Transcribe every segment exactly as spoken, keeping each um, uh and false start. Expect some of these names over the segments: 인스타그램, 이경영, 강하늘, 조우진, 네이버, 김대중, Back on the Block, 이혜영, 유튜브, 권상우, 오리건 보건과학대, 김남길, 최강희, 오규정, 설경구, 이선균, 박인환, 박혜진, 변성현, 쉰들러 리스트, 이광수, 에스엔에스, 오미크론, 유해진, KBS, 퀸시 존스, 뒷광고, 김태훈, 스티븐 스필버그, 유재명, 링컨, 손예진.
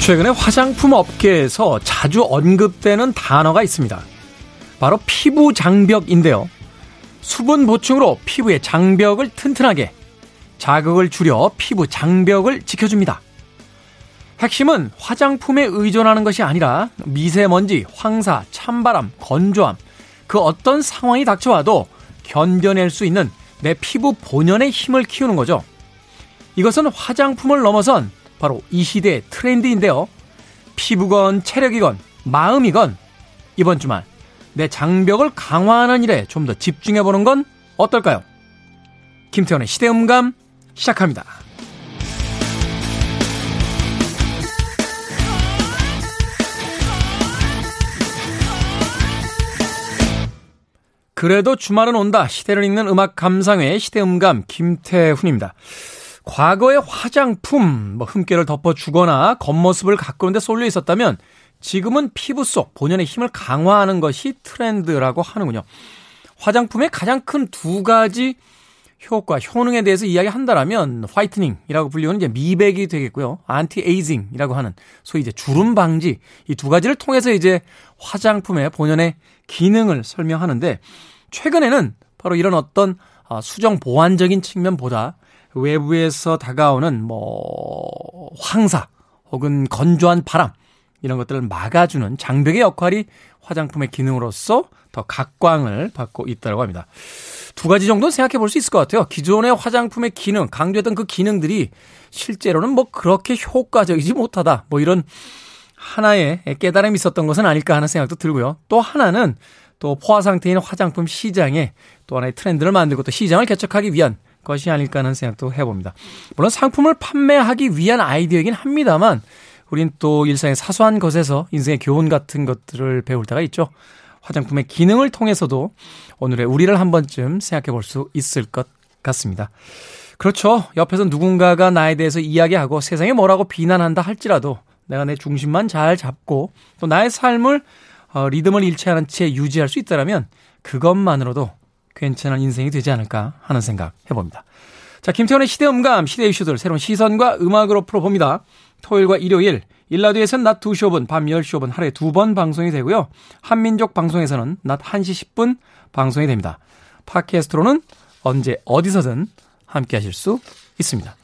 최근에 화장품 업계에서 자주 언급되는 단어가 있습니다. 바로 피부 장벽인데요. 수분 보충으로 피부의 장벽을 튼튼하게, 자극을 줄여 피부 장벽을 지켜줍니다. 핵심은 화장품에 의존하는 것이 아니라 미세먼지, 황사, 찬바람, 건조함, 그 어떤 상황이 닥쳐와도 견뎌낼 수 있는 내 피부 본연의 힘을 키우는 거죠. 이것은 화장품을 넘어선 바로 이 시대의 트렌드인데요. 피부건 체력이건 마음이건 이번 주말 내 장벽을 강화하는 일에 좀 더 집중해보는 건 어떨까요? 김태훈의 시대음감 시작합니다. 그래도 주말은 온다. 시대를 읽는 음악 감상회 시대음감 김태훈입니다. 과거의 화장품, 뭐 흠결을 덮어주거나 겉모습을 가꾸는 데 쏠려 있었다면 지금은 피부 속 본연의 힘을 강화하는 것이 트렌드라고 하는군요. 화장품의 가장 큰 두 가지 효과, 효능에 대해서 이야기한다라면 화이트닝이라고 불리우는 이제 미백이 되겠고요. 안티에이징이라고 하는 소위 이제 주름 방지, 이 두 가지를 통해서 이제 화장품의 본연의 기능을 설명하는데, 최근에는 바로 이런 어떤 수정 보완적인 측면보다 외부에서 다가오는 뭐 황사 혹은 건조한 바람 이런 것들을 막아주는 장벽의 역할이 화장품의 기능으로서 더 각광을 받고 있다고 합니다. 두 가지 정도는 생각해 볼 수 있을 것 같아요. 기존의 화장품의 기능, 강조했던 그 기능들이 실제로는 뭐 그렇게 효과적이지 못하다, 뭐 이런 하나의 깨달음이 있었던 것은 아닐까 하는 생각도 들고요. 또 하나는 또 포화 상태인 화장품 시장에 또 하나의 트렌드를 만들고 또 시장을 개척하기 위한 것이 아닐까 하는 생각도 해봅니다. 물론 상품을 판매하기 위한 아이디어이긴 합니다만 우린 또 일상의 사소한 것에서 인생의 교훈 같은 것들을 배울 때가 있죠. 화장품의 기능을 통해서도 오늘의 우리를 한 번쯤 생각해 볼 수 있을 것 같습니다. 그렇죠. 옆에서 누군가가 나에 대해서 이야기하고 세상에 뭐라고 비난한다 할지라도 내가 내 중심만 잘 잡고 또 나의 삶을 어, 리듬을 잃지 않은 채 유지할 수 있다면 그것만으로도 괜찮은 인생이 되지 않을까 하는 생각 해봅니다. 자, 김태훈의 시대음감, 시대 이슈들 새로운 시선과 음악으로 풀어봅니다. 토요일과 일요일 일라디오에서는 낮 두 시 오 분, 밤 열 시 오 분 하루에 두 번 방송이 되고요. 한민족 방송에서는 낮 한 시 십 분 방송이 됩니다. 팟캐스트로는 언제 어디서든 함께하실 수 있습니다.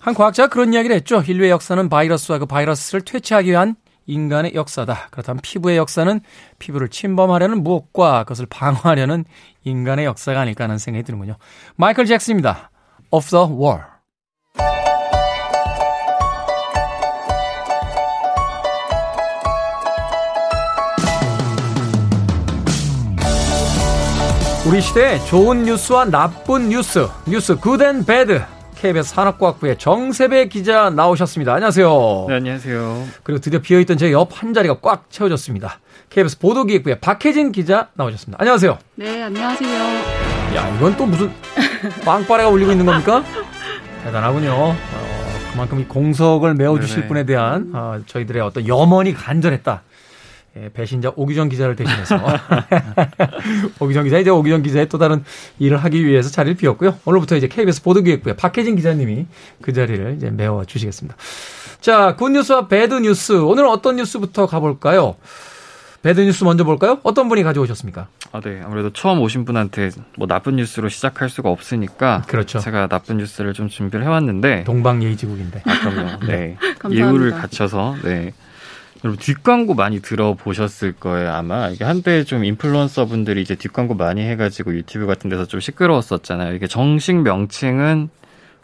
한 과학자가 그런 이야기를 했죠. 인류의 역사는 바이러스와 그 바이러스를 퇴치하기 위한 인간의 역사다. 그렇다면 피부의 역사는 피부를 침범하려는 무엇과 그것을 방어하려는 인간의 역사가 아닐까 하는 생각이 드는군요. 마이클 잭슨입니다. Of the War. 우리 시대의 좋은 뉴스와 나쁜 뉴스, 뉴스 good and bad. 케이비에스 산업과학부의 정세배 기자 나오셨습니다. 안녕하세요. 네, 안녕하세요. 그리고 드디어 비어있던 제 옆 한 자리가 꽉 채워졌습니다. 케이비에스 보도기획부의 박혜진 기자 나오셨습니다. 안녕하세요. 네, 안녕하세요. 야, 이건 또 무슨 빵빠레가 울리고 있는 겁니까? 대단하군요. 어, 그만큼 이 공석을 메워주실 네네. 분에 대한 어, 저희들의 어떤 염원이 간절했다. 예, 배신자 오규정 기자를 대신해서 오규정 기자 이제 오규정 기자의 또 다른 일을 하기 위해서 자리를 비웠고요. 오늘부터 이제 케이비에스 보도기획부의 박혜진 기자님이 그 자리를 이제 메워 주시겠습니다. 자, 굿뉴스와 배드뉴스, 오늘은 어떤 뉴스부터 가볼까요? 배드뉴스 먼저 볼까요? 어떤 분이 가져오셨습니까? 아, 네. 아무래도 처음 오신 분한테 뭐 나쁜 뉴스로 시작할 수가 없으니까. 그렇죠. 제가 나쁜 뉴스를 좀 준비를 해왔는데. 동방예의지국인데. 아, 그럼요. 네. 감사합니다. 예우를 갖춰서. 네. 여러분 뒷광고 많이 들어보셨을 거예요, 아마. 이게 한때 좀 인플루언서분들이 이제 뒷광고 많이 해가지고 유튜브 같은 데서 좀 시끄러웠었잖아요. 이게 정식 명칭은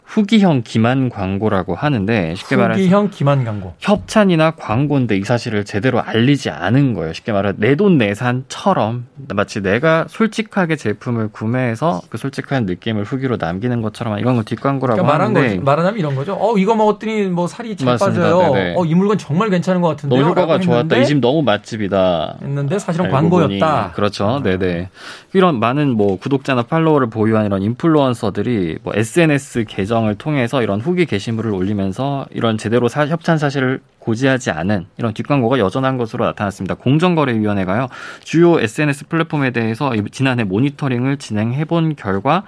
후기형 기만 광고라고 하는데, 쉽게 말해서 후기형 기만 광고. 협찬이나 광고인데 이 사실을 제대로 알리지 않은 거예요. 쉽게 말해서 내 돈 내산처럼 마치 내가 솔직하게 제품을 구매해서 그 솔직한 느낌을 후기로 남기는 것처럼 이런 거 뒷광고라고 그러니까 하는데 말한 거지. 말하자면 이런 거죠. 어, 이거 먹었더니 뭐 살이 잘 맞습니다. 빠져요. 네네. 어, 이 물건 정말 괜찮은 것 같은데요. 너 효과가 좋았다. 이 집 너무 맛집이다. 했는데 사실은 광고였다. 보니. 그렇죠. 음. 네네. 이런 많은 뭐 구독자나 팔로워를 보유한 이런 인플루언서들이 뭐 에스엔에스 계정 을 통해서 이런 후기 게시물을 올리면서 이런 제대로 사, 협찬 사실을 고지하지 않은 이런 뒷광고가 여전한 것으로 나타났습니다. 공정거래위원회가요, 주요 에스엔에스 플랫폼에 대해서 지난해 모니터링을 진행해본 결과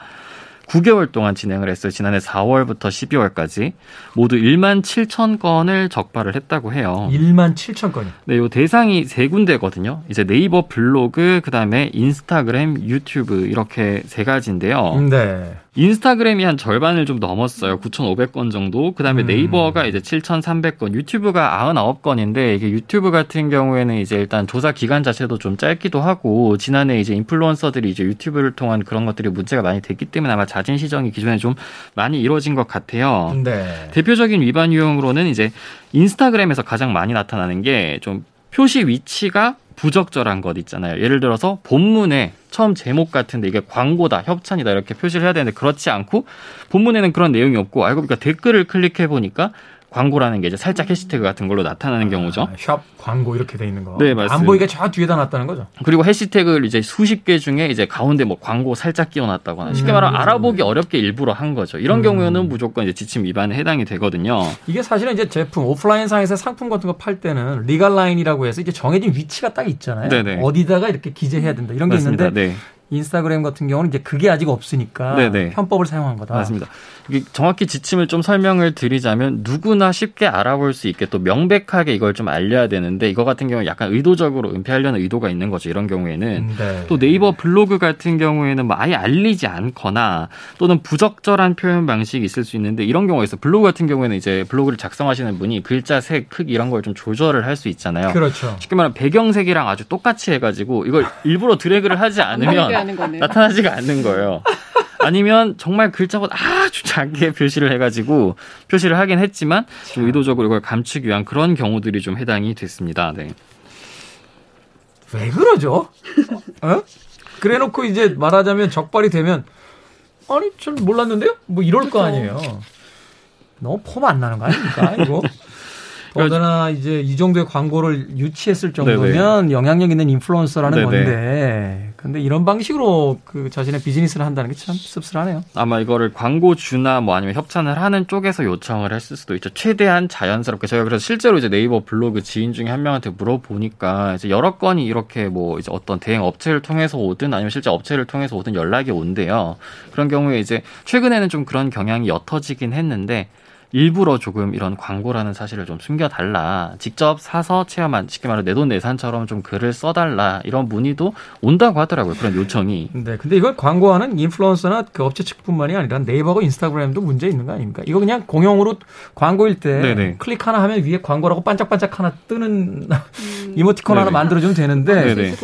구 개월 동안 진행을 했어요. 지난해 사월부터 십이월까지 모두 만 칠천 건을 적발을 했다고 해요. 만 칠천 건이요? 네, 요 대상이 세 군데거든요. 이제 네이버 블로그, 그다음에 인스타그램, 유튜브 이렇게 세 가지인데요. 네. 인스타그램이 한 절반을 좀 넘었어요. 구천오백 건 정도. 그다음에 네이버가 이제 칠천삼백 건, 유튜브가 구십구 건인데 이게 유튜브 같은 경우에는 이제 일단 조사 기간 자체도 좀 짧기도 하고 지난해 이제 인플루언서들이 이제 유튜브를 통한 그런 것들이 문제가 많이 됐기 때문에 아마 자진 시정이 기존에 좀 많이 이루어진 것 같아요. 네. 대표적인 위반 유형으로는 이제 인스타그램에서 가장 많이 나타나는 게 좀 표시 위치가 부적절한 것 있잖아요. 예를 들어서 본문에 처음 제목 같은데 이게 광고다, 협찬이다 이렇게 표시를 해야 되는데 그렇지 않고 본문에는 그런 내용이 없고 알고 보니까 댓글을 클릭해 보니까 광고라는 게 이제 살짝 해시태그 같은 걸로 나타나는 경우죠. 아, 샵 광고 이렇게 돼 있는 거. 네, 맞습니다. 안 보이게 저 뒤에다 놨다는 거죠. 그리고 해시태그를 이제 수십 개 중에 이제 가운데 뭐 광고 살짝 끼워놨다거나 쉽게 말하면 음. 알아보기 어렵게 일부러 한 거죠. 이런 음. 경우에는 무조건 이제 지침 위반에 해당이 되거든요. 이게 사실은 이제 제품 오프라인 상에서 상품 같은 거 팔 때는 리갈 라인이라고 해서 이제 정해진 위치가 딱 있잖아요. 네네. 어디다가 이렇게 기재해야 된다 이런 게 맞습니다. 있는데. 네. 인스타그램 같은 경우는 이제 그게 아직 없으니까 네네. 편법을 사용한 거다. 맞습니다. 이게 정확히 지침을 좀 설명을 드리자면 누구나 쉽게 알아볼 수 있게 또 명백하게 이걸 좀 알려야 되는데 이거 같은 경우는 약간 의도적으로 은폐하려는 의도가 있는 거죠. 이런 경우에는. 네. 또 네이버 블로그 같은 경우에는 뭐 아예 알리지 않거나 또는 부적절한 표현 방식이 있을 수 있는데 이런 경우가 있어요. 블로그 같은 경우에는 이제 블로그를 작성하시는 분이 글자 색, 크기 이런 걸 좀 조절을 할 수 있잖아요. 그렇죠. 쉽게 말하면 배경색이랑 아주 똑같이 해가지고 이걸 일부러 드래그를 하지 않으면 나타나지가 않는 거예요. 아니면 정말 글자보다 아주 작게 표시를 해가지고 표시를 하긴 했지만 좀 의도적으로 이걸 감추기 위한 그런 경우들이 좀 해당이 됐습니다. 네. 왜 그러죠? 어? 그래놓고 이제 말하자면 적발이 되면 아니 전 몰랐는데요? 뭐 이럴 그렇죠. 거 아니에요. 너무 폼 안 나는 거 아닙니까 이거? 더더나 이제 이 정도의 광고를 유치했을 정도면 네네. 영향력 있는 인플루언서라는 네네. 건데 근데 이런 방식으로 그 자신의 비즈니스를 한다는 게 참 씁쓸하네요. 아마 이거를 광고주나 뭐 아니면 협찬을 하는 쪽에서 요청을 했을 수도 있죠. 최대한 자연스럽게 제가 그래서 실제로 이제 네이버 블로그 지인 중에 한 명한테 물어보니까 이제 여러 건이 이렇게 뭐 이제 어떤 대행 업체를 통해서 오든 아니면 실제 업체를 통해서 오든 연락이 온대요. 그런 경우에 이제 최근에는 좀 그런 경향이 옅어지긴 했는데. 일부러 조금 이런 광고라는 사실을 좀 숨겨달라. 직접 사서 체험한, 쉽게 말해 내돈내산처럼 좀 글을 써달라. 이런 문의도 온다고 하더라고요. 그런 요청이. 네, 근데 이걸 광고하는 인플루언서나 그 업체 측뿐만이 아니라 네이버하고 인스타그램도 문제 있는 거 아닙니까? 이거 그냥 공용으로 광고일 때 네네. 클릭 하나 하면 위에 광고라고 반짝반짝 하나 뜨는 음... 이모티콘 네네. 하나 만들어주면 되는데. 네네.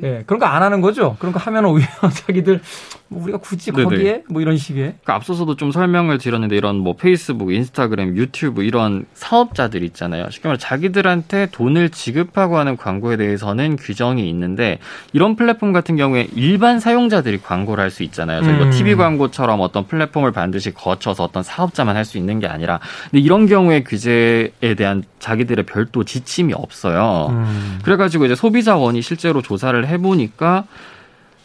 네, 그런 거 안 하는 거죠. 그런 거 하면 오히려 자기들 뭐 우리가 굳이 네네. 거기에 뭐 이런 식의. 그러니까 앞서서도 좀 설명을 드렸는데 이런 뭐 페이스북, 인스타그램 인스타그램, 유튜브 이런 사업자들 있잖아요. 쉽게 말해 자기들한테 돈을 지급하고 하는 광고에 대해서는 규정이 있는데 이런 플랫폼 같은 경우에 일반 사용자들이 광고를 할 수 있잖아요. 음. 뭐 티비 광고처럼 어떤 플랫폼을 반드시 거쳐서 어떤 사업자만 할 수 있는 게 아니라 근데 이런 경우에 규제에 대한 자기들의 별도 지침이 없어요. 음. 그래가지고 이제 소비자원이 실제로 조사를 해보니까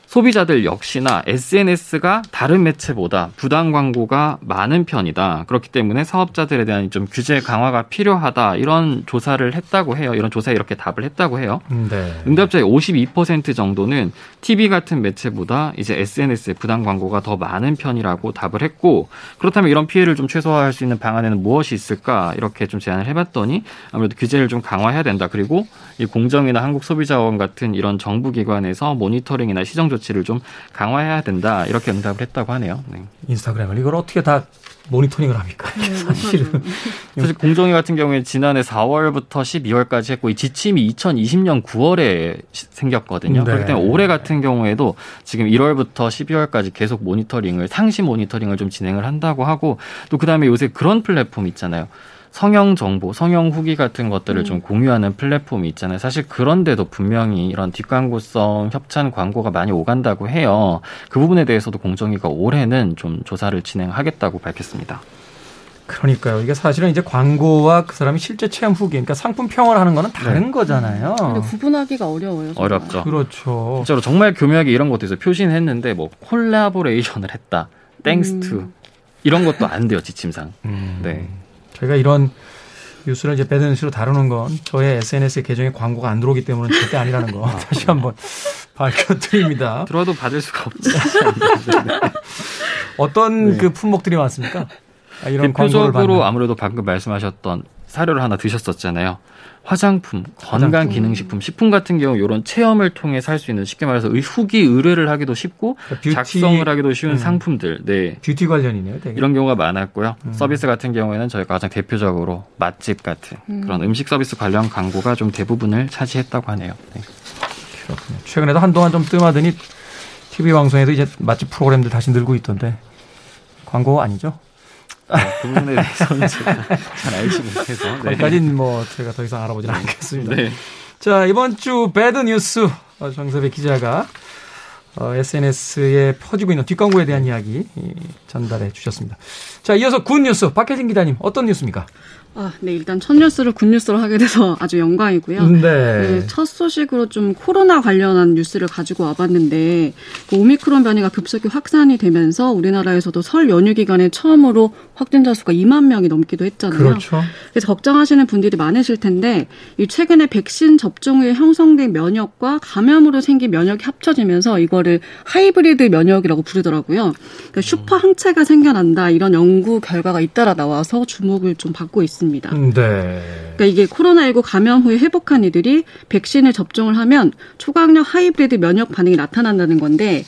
소비자들 역시나 에스엔에스가 다른 매체보다 부당 광고가 많은 편이다. 그렇기 때문에 사업자들에 대한 좀 규제 강화가 필요하다. 이런 조사를 했다고 해요. 이런 조사에 이렇게 답을 했다고 해요. 네. 응답자의 오십이 퍼센트 정도는 티비 같은 매체보다 이제 에스엔에스의 부당 광고가 더 많은 편이라고 답을 했고 그렇다면 이런 피해를 좀 최소화할 수 있는 방안에는 무엇이 있을까? 이렇게 좀 제안을 해봤더니 아무래도 규제를 좀 강화해야 된다. 그리고 이 공정이나 한국소비자원 같은 이런 정부기관에서 모니터링이나 시정조 조치를 좀 강화해야 된다 이렇게 응답을 했다고 하네요. 네. 인스타그램을 이걸 어떻게 다 모니터링을 합니까? 네, 사실은 사실 공정위 같은 경우에 지난해 사월부터 십이월까지 했고 이 지침이 이천이십년 구월에 생겼거든요. 네. 그렇기 때문에 올해 같은 경우에도 지금 일월부터 십이월까지 계속 모니터링을 상시 모니터링을 좀 진행을 한다고 하고 또 그다음에 요새 그런 플랫폼 있잖아요. 성형 정보, 성형 후기 같은 것들을 음. 좀 공유하는 플랫폼이 있잖아요. 사실 그런데도 분명히 이런 뒷광고성 협찬 광고가 많이 오간다고 해요. 그 부분에 대해서도 공정위가 올해는 좀 조사를 진행하겠다고 밝혔습니다. 그러니까요. 이게 사실은 이제 광고와 그 사람이 실제 체험 후기, 그러니까 상품 평을 하는 거는 다른 네. 거잖아요. 근데 구분하기가 어려워요. 정말. 어렵죠. 그렇죠. 실제로 정말 교묘하게 이런 것도 있어요. 표시는 했는데 뭐 콜라보레이션을 했다, 땡스 투 음. 이런 것도 안 돼요. 지침상. 음. 네. 저희가 이런 뉴스를 이제 배드 뉴스로 다루는 건 저의 에스엔에스 계정에 광고가 안 들어오기 때문은 절대 아니라는 거 다시 한번 밝혀드립니다. 들어도 받을 수가 없지. 어떤 네. 그 품목들이 많습니까? 아, 이런 대표적으로 아무래도 방금 말씀하셨던 사료를 하나 드셨었잖아요. 화장품, 화장품. 건강기능식품, 식품 같은 경우 이런 체험을 통해 살 수 있는 쉽게 말해서 후기 의뢰를 하기도 쉽고 그러니까 뷰티, 작성을 하기도 쉬운 음. 상품들. 네. 뷰티 관련이네요. 되게. 이런 경우가 많았고요. 음. 서비스 같은 경우에는 저희가 가장 대표적으로 맛집 같은 음. 그런 음식 서비스 관련 광고가 좀 대부분을 차지했다고 하네요. 네. 그렇군요. 최근에도 한동안 좀 뜸하더니 티비 방송에도 이제 맛집 프로그램들 다시 늘고 있던데 광고 아니죠? 그 부분에 대해서는 제가 잘 알지 못해서. 네. 거기까지는 뭐 제가 더 이상 알아보진 않겠습니다. 네. 자, 이번 주 배드 뉴스 정세배 기자가 에스엔에스에 퍼지고 있는 뒷광고에 대한 이야기 전달해 주셨습니다. 자, 이어서 굿 뉴스 박혜진 기자님 어떤 뉴스입니까? 아, 네, 일단 첫 뉴스를 굿 뉴스로 하게 돼서 아주 영광이고요. 네. 네, 첫 소식으로 좀 코로나 관련한 뉴스를 가지고 와봤는데 그 오미크론 변이가 급속히 확산이 되면서 우리나라에서도 설 연휴 기간에 처음으로 확진자 수가 이만 명이 넘기도 했잖아요. 그렇죠. 그래서 걱정하시는 분들이 많으실 텐데 이 최근에 백신 접종 후에 형성된 면역과 감염으로 생긴 면역이 합쳐지면서 이거를 하이브리드 면역이라고 부르더라고요. 그러니까 슈퍼 항체가 생겨난다 이런 연구 결과가 잇따라 나와서 주목을 좀 받고 있습니다. 네. 그러니까 이게 코로나십구 감염 후에 회복한 이들이 백신을 접종을 하면 초강력 하이브리드 면역 반응이 나타난다는 건데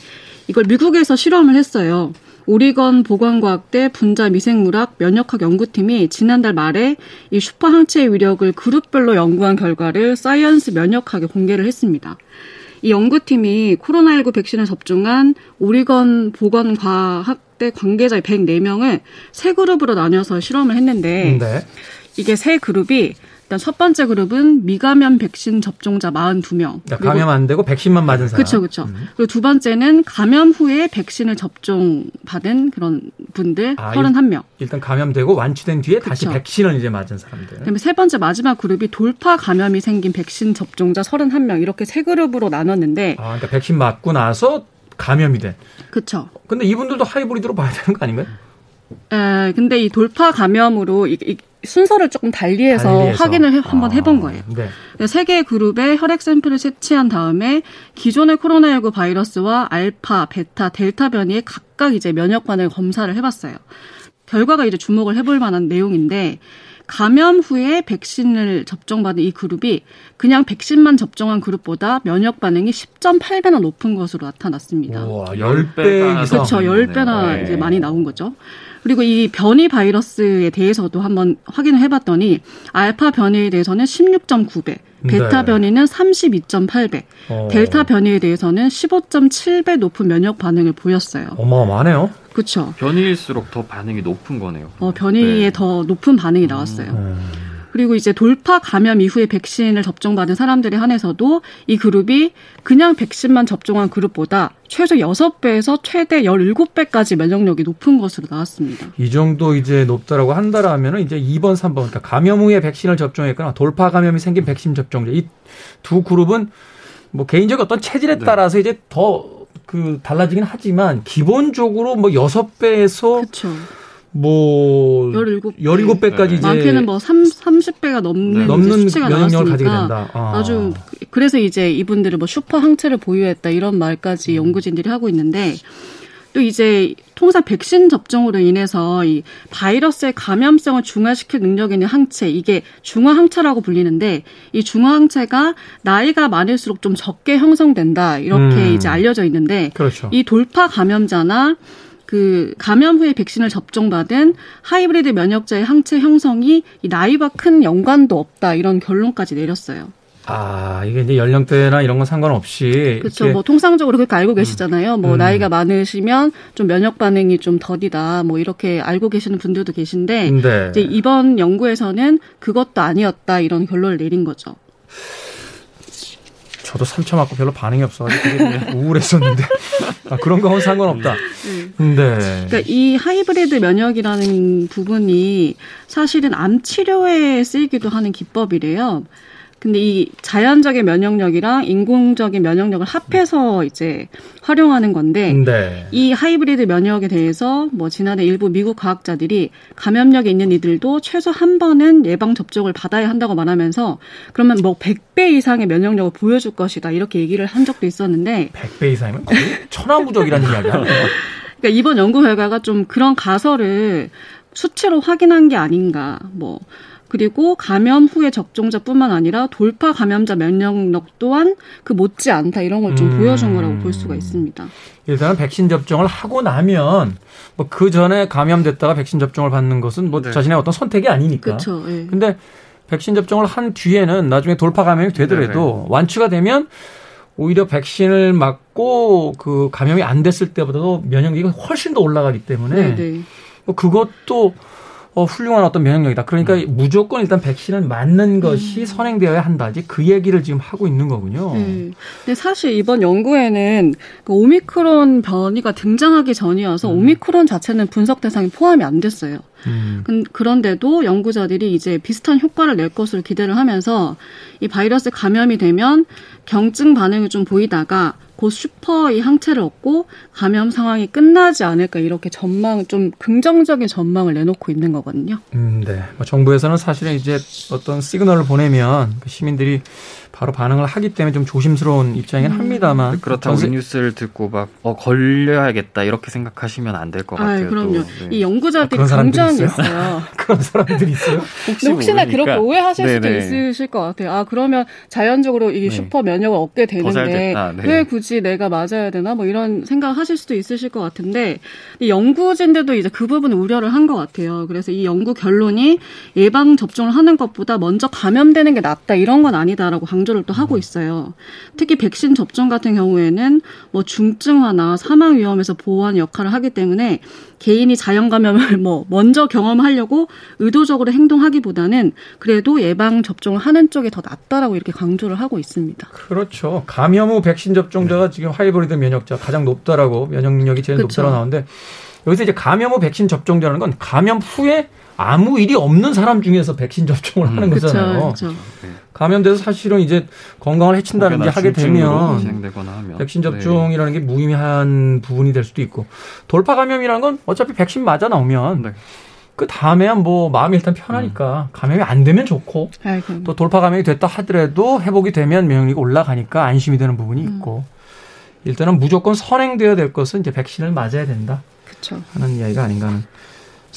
이걸 미국에서 실험을 했어요. 오리건 보건과학대 분자미생물학 면역학 연구팀이 지난달 말에 이 슈퍼 항체의 위력을 그룹별로 연구한 결과를 사이언스 면역학에 공개를 했습니다. 이 연구팀이 코로나십구 백신을 접종한 오리건 보건과학대 관계자 백네 명을 세 그룹으로 나눠서 실험을 했는데 네. 이게 세 그룹이 일단 첫 번째 그룹은 미감염 백신 접종자 사십이 명. 그러니까 감염 안 되고 백신만 맞은 사람. 그렇죠. 그렇죠. 음. 그리고 두 번째는 감염 후에 백신을 접종받은 그런 분들 아, 삼십일 명. 일단 감염되고 완치된 뒤에 그쵸. 다시 백신을 이제 맞은 사람들. 그다음에 세 번째 마지막 그룹이 돌파 감염이 생긴 백신 접종자 삼십일 명. 이렇게 세 그룹으로 나눴는데. 아, 그러니까 백신 맞고 나서 감염이 된. 그렇죠. 근데 이분들도 하이브리드로 봐야 되는 거 아닌가요? 에, 근데 이 돌파 감염으로 이, 이 순서를 조금 달리해서, 달리해서. 확인을 해, 한번 아, 해본 거예요. 네. 세 개의 그룹에 혈액 샘플을 채취한 다음에 기존의 코로나십구 바이러스와 알파, 베타, 델타 변이에 각각 이제 면역 반응 검사를 해봤어요. 결과가 이제 주목을 해볼 만한 내용인데 감염 후에 백신을 접종받은 이 그룹이 그냥 백신만 접종한 그룹보다 면역 반응이 십 점 팔 배나 높은 것으로 나타났습니다. 우와, 십 배. 그렇죠. 십 배나 네. 이제 많이 나온 거죠. 그리고 이 변이 바이러스에 대해서도 한번 확인을 해봤더니 알파 변이에 대해서는 십육 점 구 배, 베타 네. 변이는 삼십이 점 팔 배, 어. 델타 변이에 대해서는 십오 점 칠 배 높은 면역 반응을 보였어요. 어마어마하네요. 그렇죠. 변이일수록 더 반응이 높은 거네요. 어, 변이에 네. 더 높은 반응이 나왔어요. 음. 그리고 이제 돌파 감염 이후에 백신을 접종받은 사람들에 한해서도 이 그룹이 그냥 백신만 접종한 그룹보다 최소 여섯 배에서 최대 열일곱 배까지 면역력이 높은 것으로 나왔습니다. 이 정도 이제 높다라고 한다라면 이제 이 번, 삼 번, 그러니까 감염 후에 백신을 접종했거나 돌파 감염이 생긴 백신 접종자 이 두 그룹은 뭐 개인적인 어떤 체질에 따라서 네. 이제 더 그 달라지긴 하지만 기본적으로 뭐 여섯 배에서 그렇죠. 뭐 열일곱 배. 열일곱 배까지 네. 이제 많게는 뭐 삼십 배가 넘는 네. 넘는 수치가 면역력을 가지게 된다. 아. 아주 그래서 이제 이분들을 뭐 슈퍼 항체를 보유했다 이런 말까지 연구진들이 하고 있는데 또 이제 통상 백신 접종으로 인해서 이 바이러스의 감염성을 중화시킬 능력이 있는 항체, 이게 중화항체라고 불리는데 이 중화항체가 나이가 많을수록 좀 적게 형성된다 이렇게 음. 이제 알려져 있는데 그렇죠. 이 돌파 감염자나 그 감염 후에 백신을 접종받은 하이브리드 면역자의 항체 형성이 이 나이와 큰 연관도 없다 이런 결론까지 내렸어요. 아, 이게 이제 연령대나 이런 건 상관없이. 그렇죠. 뭐 통상적으로 그렇게 알고 계시잖아요. 뭐 음. 나이가 많으시면 좀 면역 반응이 좀 더디다. 뭐 이렇게 알고 계시는 분들도 계신데 네. 이제 이번 연구에서는 그것도 아니었다 이런 결론을 내린 거죠. 저도 삼 차 맞고 별로 반응이 없어가지고 되게 우울했었는데 아, 그런 건 상관없다. 네. 그러니까 이 하이브리드 면역이라는 부분이 사실은 암 치료에 쓰이기도 하는 기법이래요. 근데 이 자연적인 면역력이랑 인공적인 면역력을 합해서 이제 활용하는 건데 네. 이 하이브리드 면역에 대해서 뭐 지난해 일부 미국 과학자들이 감염력이 있는 이들도 최소 한 번은 예방 접종을 받아야 한다고 말하면서 그러면 뭐 백 배 이상의 면역력을 보여줄 것이다 이렇게 얘기를 한 적도 있었는데 백 배 이상이면 거의 천하무적이라는 이야기야. 그러니까 이번 연구 결과가 좀 그런 가설을 수치로 확인한 게 아닌가. 뭐 그리고 감염 후에 적종자뿐만 아니라 돌파 감염자 면역력 또한 그 못지 않다 이런 걸 좀 음. 보여준 거라고 볼 수가 있습니다. 일단은 백신 접종을 하고 나면 뭐 그 전에 감염됐다가 백신 접종을 받는 것은 뭐 네. 자신의 어떤 선택이 아니니까. 그렇죠. 예. 근데 백신 접종을 한 뒤에는 나중에 돌파 감염이 되더라도 네네. 완치가 되면 오히려 백신을 맞고 그 감염이 안 됐을 때보다도 면역력이 훨씬 더 올라가기 때문에 네네. 뭐 그것도 어, 훌륭한 어떤 면역력이다. 그러니까 음. 무조건 일단 백신을 맞는 것이 음. 선행되어야 한다지 그 얘기를 지금 하고 있는 거군요. 네. 근데 사실 이번 연구에는 그 오미크론 변이가 등장하기 전이어서 음. 오미크론 자체는 분석 대상에 포함이 안 됐어요. 음. 그런데도 연구자들이 이제 비슷한 효과를 낼 것으로 기대를 하면서 이 바이러스 감염이 되면 경증 반응을 좀 보이다가 곧 슈퍼 이 항체를 얻고 감염 상황이 끝나지 않을까 이렇게 전망, 좀 긍정적인 전망을 내놓고 있는 거거든요. 음, 네. 뭐 정부에서는 사실은 이제 어떤 시그널을 보내면 그 시민들이 바로 반응을 하기 때문에 좀 조심스러운 입장이긴 음. 합니다만. 그렇다고 전세... 이 뉴스를 듣고 막 어, 걸려야겠다 이렇게 생각하시면 안 될 것 같아요. 그럼요. 네. 이 연구자들이 아, 굉장히 있어요. 그런 사람들이 있어요? 혹시 혹시나 모르니까. 그렇게 오해하실 네네. 수도 있으실 것 같아요. 아 그러면 자연적으로 이 슈퍼 네. 면역을 얻게 되는데 네. 왜 굳이 내가 맞아야 되나 뭐 이런 생각하실 수도 있으실 것 같은데 이 연구진들도 이제 그 부분 우려를 한 것 같아요. 그래서 이 연구 결론이 예방 접종을 하는 것보다 먼저 감염되는 게 낫다 이런 건 아니다라고 강조. 조를 또 하고 있어요. 특히 백신 접종 같은 경우에는 뭐 중증화나 사망 위험에서 보호하는 역할을 하기 때문에 개인이 자연 감염을 뭐 먼저 경험하려고 의도적으로 행동하기보다는 그래도 예방 접종을 하는 쪽이 더 낫다라고 이렇게 강조를 하고 있습니다. 그렇죠. 감염 후 백신 접종자가 지금 하이브리드 면역자 가장 높다라고 면역력이 제일 그렇죠. 높다라고 나오는데 여기서 이제 감염 후 백신 접종자라는 건 감염 후에 아무 일이 없는 사람 중에서 백신 접종을 음, 하는 거잖아요. 그쵸, 그쵸. 감염돼서 사실은 이제 건강을 해친다든지 하게 되면 백신 접종이라는 네. 게 무의미한 부분이 될 수도 있고 돌파 감염이라는 건 어차피 백신 맞아 나오면 네. 그 다음에야 뭐 마음이 일단 편하니까 음. 감염이 안 되면 좋고 아이고. 또 돌파 감염이 됐다 하더라도 회복이 되면 면역력이 올라가니까 안심이 되는 부분이 있고 음. 일단은 무조건 선행되어야 될 것은 이제 백신을 맞아야 된다 그쵸. 하는 이야기가 아닌가 하는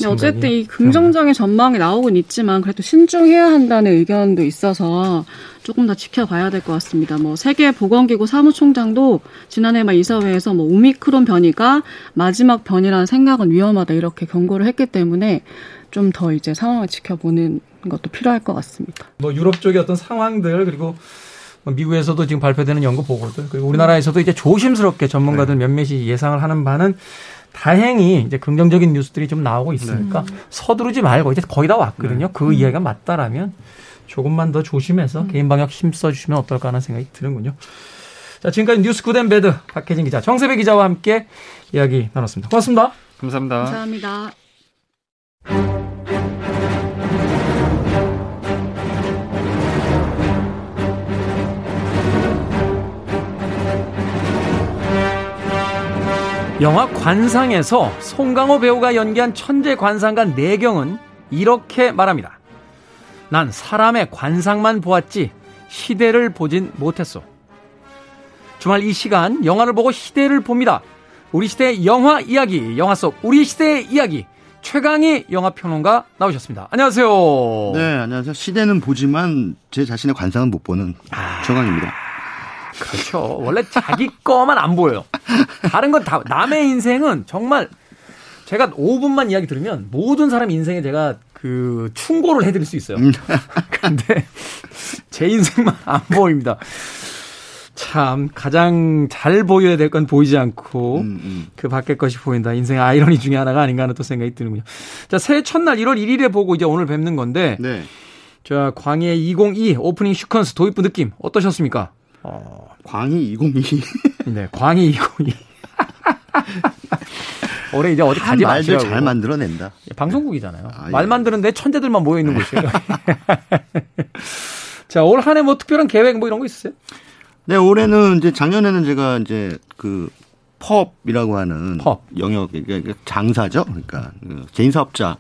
어쨌든 이 긍정적인 전망이 나오곤 있지만 그래도 신중해야 한다는 의견도 있어서 조금 더 지켜봐야 될 것 같습니다. 뭐 세계보건기구 사무총장도 지난해 말 이사회에서 뭐 오미크론 변이가 마지막 변이라는 생각은 위험하다 이렇게 경고를 했기 때문에 좀 더 이제 상황을 지켜보는 것도 필요할 것 같습니다. 뭐 유럽 쪽의 어떤 상황들 그리고 미국에서도 지금 발표되는 연구 보고들 그리고 우리나라에서도 이제 조심스럽게 전문가들 몇몇이 예상을 하는 바는 다행히 이제 긍정적인 뉴스들이 좀 나오고 있으니까 네. 서두르지 말고 이제 거의 다 왔거든요. 네. 그 음. 이야기가 맞다라면 조금만 더 조심해서 음. 개인 방역 힘써 주시면 어떨까 하는 생각이 드는군요. 자, 지금까지 뉴스 굿앤배드 박혜진 기자, 정세배 기자와 함께 이야기 나눴습니다. 고맙습니다. 감사합니다. 감사합니다. 영화 관상에서 송강호 배우가 연기한 천재 관상가 내경은 이렇게 말합니다. 난 사람의 관상만 보았지 시대를 보진 못했어. 주말 이 시간 영화를 보고 시대를 봅니다. 우리 시대의 영화 이야기, 영화 속 우리 시대의 이야기. 최강희 영화평론가 나오셨습니다. 안녕하세요. 네, 안녕하세요. 시대는 보지만 제 자신의 관상은 못 보는 아... 최강희입니다. 그렇죠. 원래 자기 거만 안 보여요. 다른 건 다 남의 인생은 정말 제가 오 분만 이야기 들으면 모든 사람 인생에 제가 그 충고를 해드릴 수 있어요. 근데 제 인생만 안 보입니다. 참 가장 잘 보여야 될 건 보이지 않고 음, 음. 그 밖의 것이 보인다. 인생의 아이러니 중에 하나가 아닌가 하는 또 생각이 드는군요. 자, 새해 첫날 일월 일일에 보고 이제 오늘 뵙는 건데 네. 자, 광해 이천이 오프닝 시퀀스 도입부 느낌 어떠셨습니까? 어, 광희 이천이. 네, 광희 이천이. 올해 이제 어디 가지 마시라고. 말들 잘 만들어낸다. 방송국이잖아요. 아, 예. 말 만드는데 천재들만 모여있는 곳이에요. 자, 올 한 해 뭐 특별한 계획 뭐 이런 거 있으세요? 네, 올해는 이제 작년에는 제가 이제 그 펍이라고 하는 펍. 영역, 그러니까 장사죠. 그러니까 개인사업자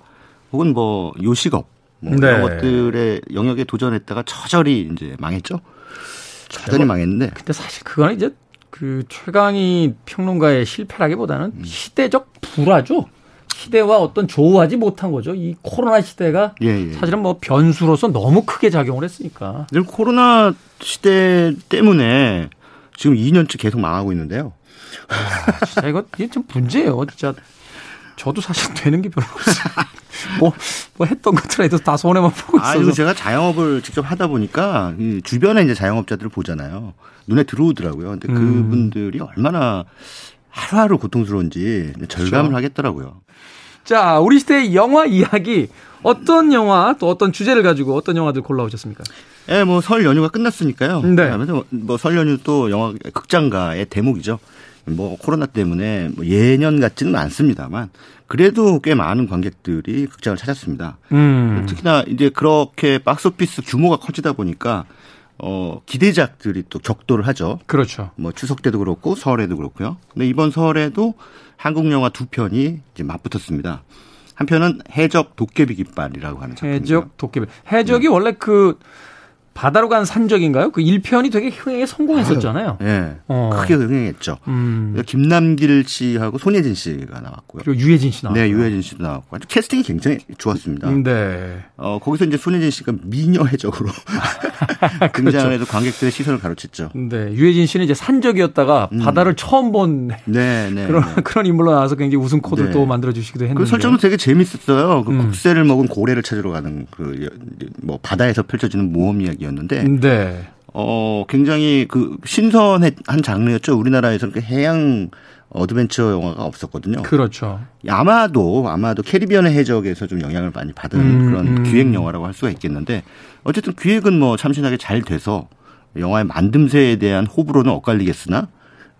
혹은 뭐 요식업 뭐 네. 이런 것들의 영역에 도전했다가 처절히 이제 망했죠. 저전이 망했는데. 근데 사실 그거는 이제 그 최강희 평론가의 실패라기보다는 음. 시대적 불화죠. 시대와 어떤 조화하지 못한 거죠. 이 코로나 시대가 예, 예. 사실은 뭐 변수로서 너무 크게 작용을 했으니까. 코로나 시대 때문에 지금 이 년째 계속 망하고 있는데요. 아, 진짜 이거 이게 좀 문제예요. 진짜 저도 사실 되는 게 별로 없어요. 뭐, 뭐 했던 것들에도 다 손해만 보고 있어서. 아, 이거 제가 자영업을 직접 하다 보니까 이 주변에 이제 자영업자들을 보잖아요. 눈에 들어오더라고요. 근데 음. 그분들이 얼마나 하루하루 고통스러운지 절감을 그렇죠. 하겠더라고요. 자, 우리 시대의 영화 이야기. 어떤 영화 또 어떤 주제를 가지고 어떤 영화들 골라오셨습니까? 예, 네, 뭐 설 연휴가 끝났으니까요. 네. 뭐 설 연휴 또 영화 극장가의 대목이죠. 뭐 코로나 때문에 예년 같지는 않습니다만 그래도 꽤 많은 관객들이 극장을 찾았습니다. 음. 특히나 이제 그렇게 박스오피스 규모가 커지다 보니까 어 기대작들이 또 격돌을 하죠. 그렇죠. 뭐 추석 때도 그렇고 설에도 그렇고요. 근데 이번 설에도 한국 영화 두 편이 이제 맞붙었습니다. 한 편은 해적 도깨비 깃발이라고 하는 작품이에요. 해적 도깨비. 해적이 네. 원래 그 바다로 간 산적인가요? 그 일 편이 되게 흥행에 성공했었잖아요. 예. 네. 어. 크게 흥행했죠. 음. 김남길 씨하고 손예진 씨가 나왔고요. 그리고 유해진 씨 나왔고요. 네, 유해진 씨도 나왔고. 아주 캐스팅이 굉장히 좋았습니다. 네. 어, 거기서 이제 손예진 씨가 미녀 해적으로 등장해서 그렇죠. 관객들의 시선을 가로챘죠. 네. 유해진 씨는 이제 산적이었다가 음. 바다를 처음 본 네, 네, 그런, 네. 그런 인물로 나와서 굉장히 웃음 코드를 네. 또 만들어주시기도 했는데. 그 설정도 되게 재밌었어요. 그 음. 국세를 먹은 고래를 찾으러 가는 그 뭐 바다에서 펼쳐지는 모험 이야기 였는데, 네. 어 굉장히 그 신선한 장르였죠. 우리나라에서는 그 해양 어드벤처 영화가 없었거든요. 그렇죠. 아마도 아마도 캐리비안의 해적에서 좀 영향을 많이 받은 음, 그런 음. 기획 영화라고 할 수가 있겠는데, 어쨌든 기획은 뭐 참신하게 잘 돼서 영화의 만듦새에 대한 호불호는 엇갈리겠으나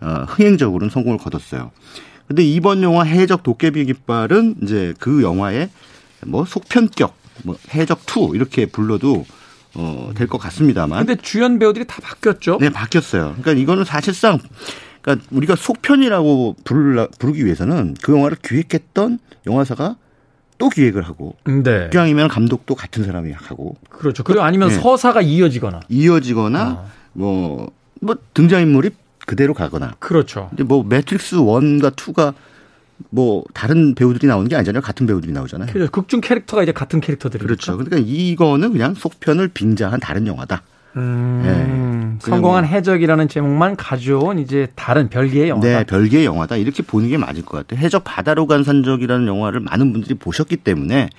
어, 흥행적으로는 성공을 거뒀어요. 그런데 이번 영화 해적 도깨비 깃발은 이제 그 영화의 뭐 속편격, 뭐 해적 투 이렇게 불러도 어, 될 것 같습니다만. 근데 주연 배우들이 다 바뀌었죠? 네, 바뀌었어요. 그러니까 이거는 사실상, 그러니까 우리가 속편이라고 부르라, 부르기 위해서는 그 영화를 기획했던 영화사가 또 기획을 하고. 네. 기왕이면 감독도 같은 사람이 하고. 그렇죠. 그리고 아니면 네. 서사가 이어지거나. 이어지거나, 아. 뭐, 뭐 등장인물이 그대로 가거나. 그렇죠. 근데 뭐 매트릭스 원과 투가 뭐 다른 배우들이 나오는 게 아니잖아요. 같은 배우들이 나오잖아요. 그렇죠. 극중 캐릭터가 이제 같은 캐릭터들이니까. 그렇죠. 그러니까 이거는 그냥 속편을 빙자한 다른 영화다. 음, 네. 성공한 뭐. 해적이라는 제목만 가져온 이제 다른 별개의 영화다. 네, 별개의 영화다. 이렇게 보는 게 맞을 것 같아요. 해적 바다로 간 산적이라는 영화를 많은 분들이 보셨기 때문에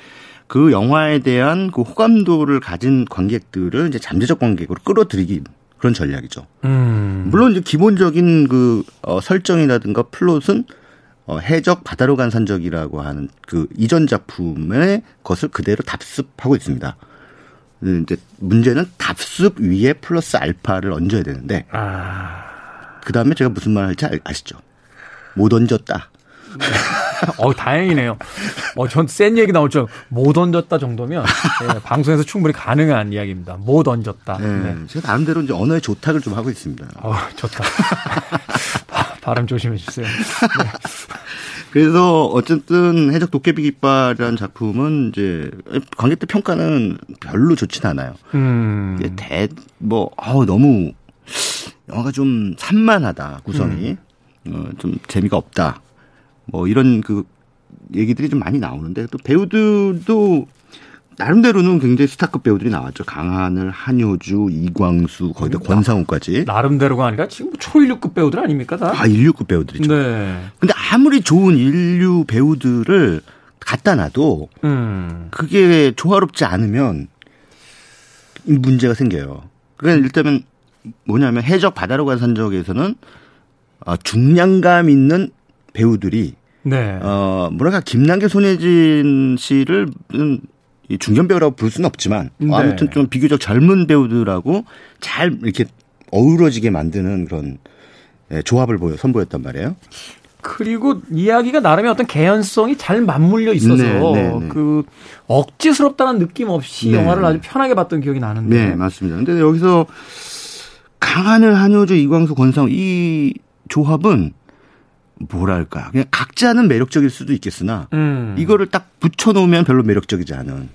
그 영화에 대한 그 호감도를 가진 관객들을 이제 잠재적 관객으로 끌어들이기. 그런 전략이죠. 음. 물론 이제 기본적인 그 어, 설정이라든가 플롯은 어, 해적 바다로 간 산적이라고 하는 그 이전 작품의 것을 그대로 답습하고 있습니다. 이제 문제는 답습 위에 플러스 알파를 얹어야 되는데, 아... 그 다음에 제가 무슨 말 할지 아시죠? 못 얹었다. 어 다행이네요. 어, 전 센 얘기 나올 줄 못 얹었다 정도면 네, 방송에서 충분히 가능한 이야기입니다. 못 얹었다. 네, 네. 제가 나름대로 이제 언어의 조탁을 좀 하고 있습니다. 어, 좋다. 발음 조심해 주세요. 네. 그래서 어쨌든 해적 도깨비 깃발이라는 작품은 이제 관객들 평가는 별로 좋진 않아요. 음. 대 뭐 아우 너무 영화가 좀 산만하다 구성이 음. 어, 좀 재미가 없다. 뭐 이런 그 얘기들이 좀 많이 나오는데 또 배우들도 나름대로는 굉장히 스타급 배우들이 나왔죠. 강하늘, 한효주, 이광수, 거의 다 권상우까지. 나름대로가 아니라 지금 초일류급 배우들 아닙니까 다? 아, 일류급 배우들이죠. 네. 근데 아무리 좋은 일류 배우들을 갖다 놔도 음. 그게 조화롭지 않으면 문제가 생겨요. 그러니까 일단은 뭐냐면 해적 바다로 간 산적에서는 중량감 있는 배우들이 네. 어, 뭐랄까 김남길 손예진 씨를 중견 배우라고 부를 수는 없지만 네. 아무튼 좀 비교적 젊은 배우들하고 잘 이렇게 어우러지게 만드는 그런 조합을 보여 선보였단 말이에요. 그리고 이야기가 나름의 어떤 개연성이 잘 맞물려 있어서 네, 네, 네. 그 억지스럽다는 느낌 없이 네. 영화를 아주 편하게 봤던 기억이 나는데. 네, 맞습니다. 근데 여기서 강하늘, 한효주, 이광수, 권상우 이 조합은 뭐랄까 그냥 각자는 매력적일 수도 있겠으나 음. 이거를 딱 붙여놓으면 별로 매력적이지 않은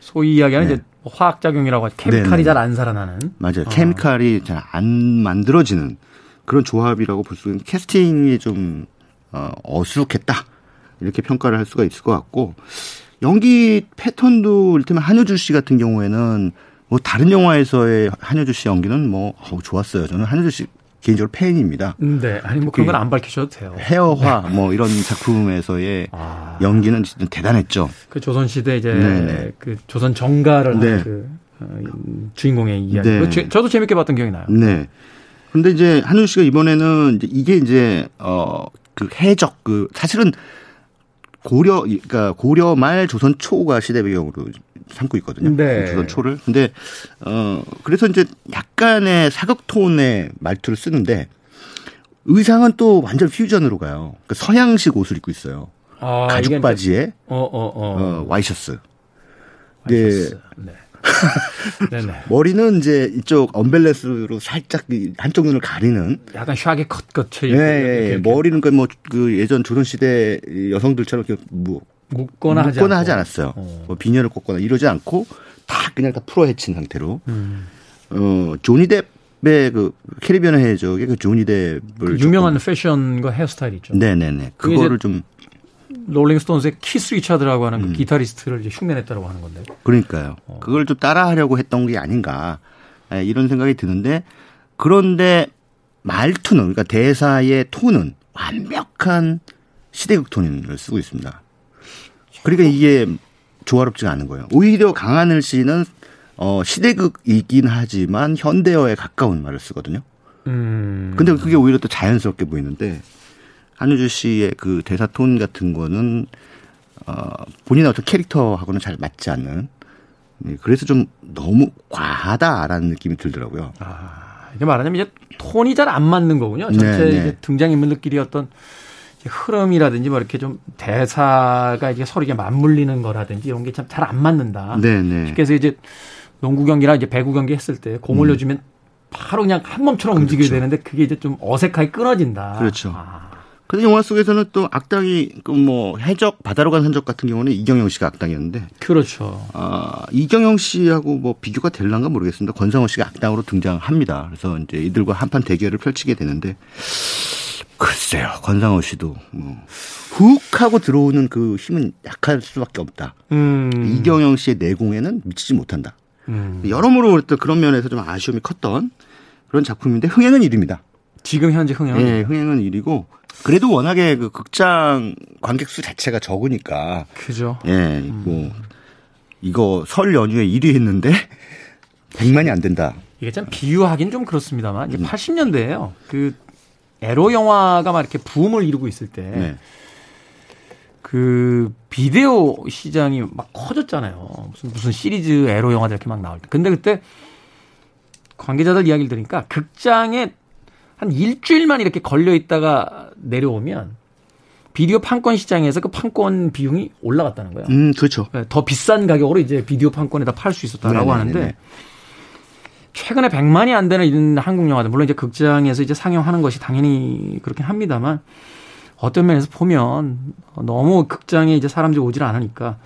소위 이야기하는 네. 이제 화학작용이라고 하죠. 케미칼이 잘 안 살아나는 맞아요. 어. 케미칼이 잘 안 만들어지는 그런 조합이라고 볼 수 있는 캐스팅이 좀 어, 어수룩했다 이렇게 평가를 할 수가 있을 것 같고, 연기 패턴도 일테면 한효주 씨 같은 경우에는 뭐 다른 영화에서의 한효주 씨 연기는 뭐 어우, 좋았어요. 저는 한효주 씨 개인적으로 팬입니다. 네, 아니 뭐 그런 건 안 밝히셔도 돼요. 헤어화 뭐 이런 작품에서의 아. 연기는 진짜 대단했죠. 그 조선 시대 이제 네네. 그 조선 정가를 네. 그 주인공의 이야기. 네. 제, 저도 재밌게 봤던 기억이 나요. 네. 근데 이제 한효주 씨가 이번에는 이제 이게 이제 어 그 해적 그 사실은 고려 그러니까 고려 말 조선 초가 시대 배경으로 삼고 있거든요. 네. 조선 초를. 근데 어 그래서 이제 약간의 사극 톤의 말투를 쓰는데 의상은 또 완전 퓨전으로 가요. 그러니까 서양식 옷을 입고 있어요. 아, 가죽 바지에 어, 어, 어. 어, 와이셔츠. 와이셔츠. 네. 네. 머리는 이제 이쪽 언밸런스로 살짝 한쪽 눈을 가리는 약간 슈하게 컷컷해. 네, 예, 머리는 그 뭐 그 예전 조선 시대 여성들처럼 이렇게 뭐 묶거나, 묶거나 하지, 하지 않았어요. 어. 뭐 비녀를 꽂거나 이러지 않고 다 그냥 다 풀어헤친 상태로. 음. 어 조니 뎁의 그 캐리비안 해적의 그 조니 뎁을 그 유명한 패션과 헤어스타일이죠. 네, 네, 네. 그거를 좀 롤링스톤스의 키스 리차드라고 하는 그 음. 기타리스트를 이제 흉내냈다라고 하는 건데. 그러니까요. 어. 그걸 좀 따라하려고 했던 게 아닌가 네, 이런 생각이 드는데, 그런데 말투는 그러니까 대사의 톤은 완벽한 시대극 톤을 쓰고 있습니다. 그러니까 이게 조화롭지가 않은 거예요. 오히려 강하늘 씨는 어, 시대극이긴 하지만 현대어에 가까운 말을 쓰거든요. 음. 근데 그게 오히려 또 자연스럽게 보이는데. 한효주 씨의 그 대사 톤 같은 거는, 어, 본인의 어떤 캐릭터하고는 잘 맞지 않는, 그래서 좀 너무 과하다라는 느낌이 들더라고요. 아, 이게 말하자면 이제 톤이 잘 안 맞는 거군요. 전체 이제 등장인물들끼리 어떤 흐름이라든지 뭐 이렇게 좀 대사가 이제 서로 이게 맞물리는 거라든지 이런 게 참 잘 안 맞는다. 네네. 그래서 이제 농구 경기나 이제 배구 경기 했을 때 공 올려주면 음. 바로 그냥 한 몸처럼 그렇죠. 움직여야 되는데 그게 이제 좀 어색하게 끊어진다. 그렇죠. 아. 근데 영화 속에서는 또 악당이 그 뭐 해적 바다로 간 흔적 같은 경우는 이경영 씨가 악당이었는데 그렇죠. 아 이경영 씨하고 뭐 비교가 될란가 모르겠습니다. 권상우 씨가 악당으로 등장합니다. 그래서 이제 이들과 한판 대결을 펼치게 되는데 글쎄요, 권상우 씨도 뭐 훅 하고 들어오는 그 힘은 약할 수밖에 없다. 음. 이경영 씨의 내공에는 미치지 못한다. 음. 여러모로 또 그런 면에서 좀 아쉬움이 컸던 그런 작품인데 흥행은 일 위입니다. 지금 현재 흥행은 네, 흥행은 일 위고. 그래도 워낙에 그 극장 관객 수 자체가 적으니까. 그죠. 예, 뭐, 음. 이거 설 연휴에 일 위 했는데, 백만이 안 된다. 이게 참 비유하긴 좀 그렇습니다만, 이게 음. 팔십 년대에요. 그, 에로 영화가 막 이렇게 부음을 이루고 있을 때, 네. 그, 비디오 시장이 막 커졌잖아요. 무슨, 무슨 시리즈 에로 영화들 이렇게 막 나올 때. 근데 그때, 관계자들 이야기를 들으니까, 극장에 한 일주일만 이렇게 걸려 있다가 내려오면 비디오 판권 시장에서 그 판권 비용이 올라갔다는 거예요. 음, 그렇죠. 더 비싼 가격으로 이제 비디오 판권에다 팔 수 있었다라고 네네네네. 하는데 최근에 백만이 안 되는 이런 한국 영화들 물론 이제 극장에서 이제 상영하는 것이 당연히 그렇긴 합니다만 어떤 면에서 보면 너무 극장에 이제 사람들이 오질 않으니까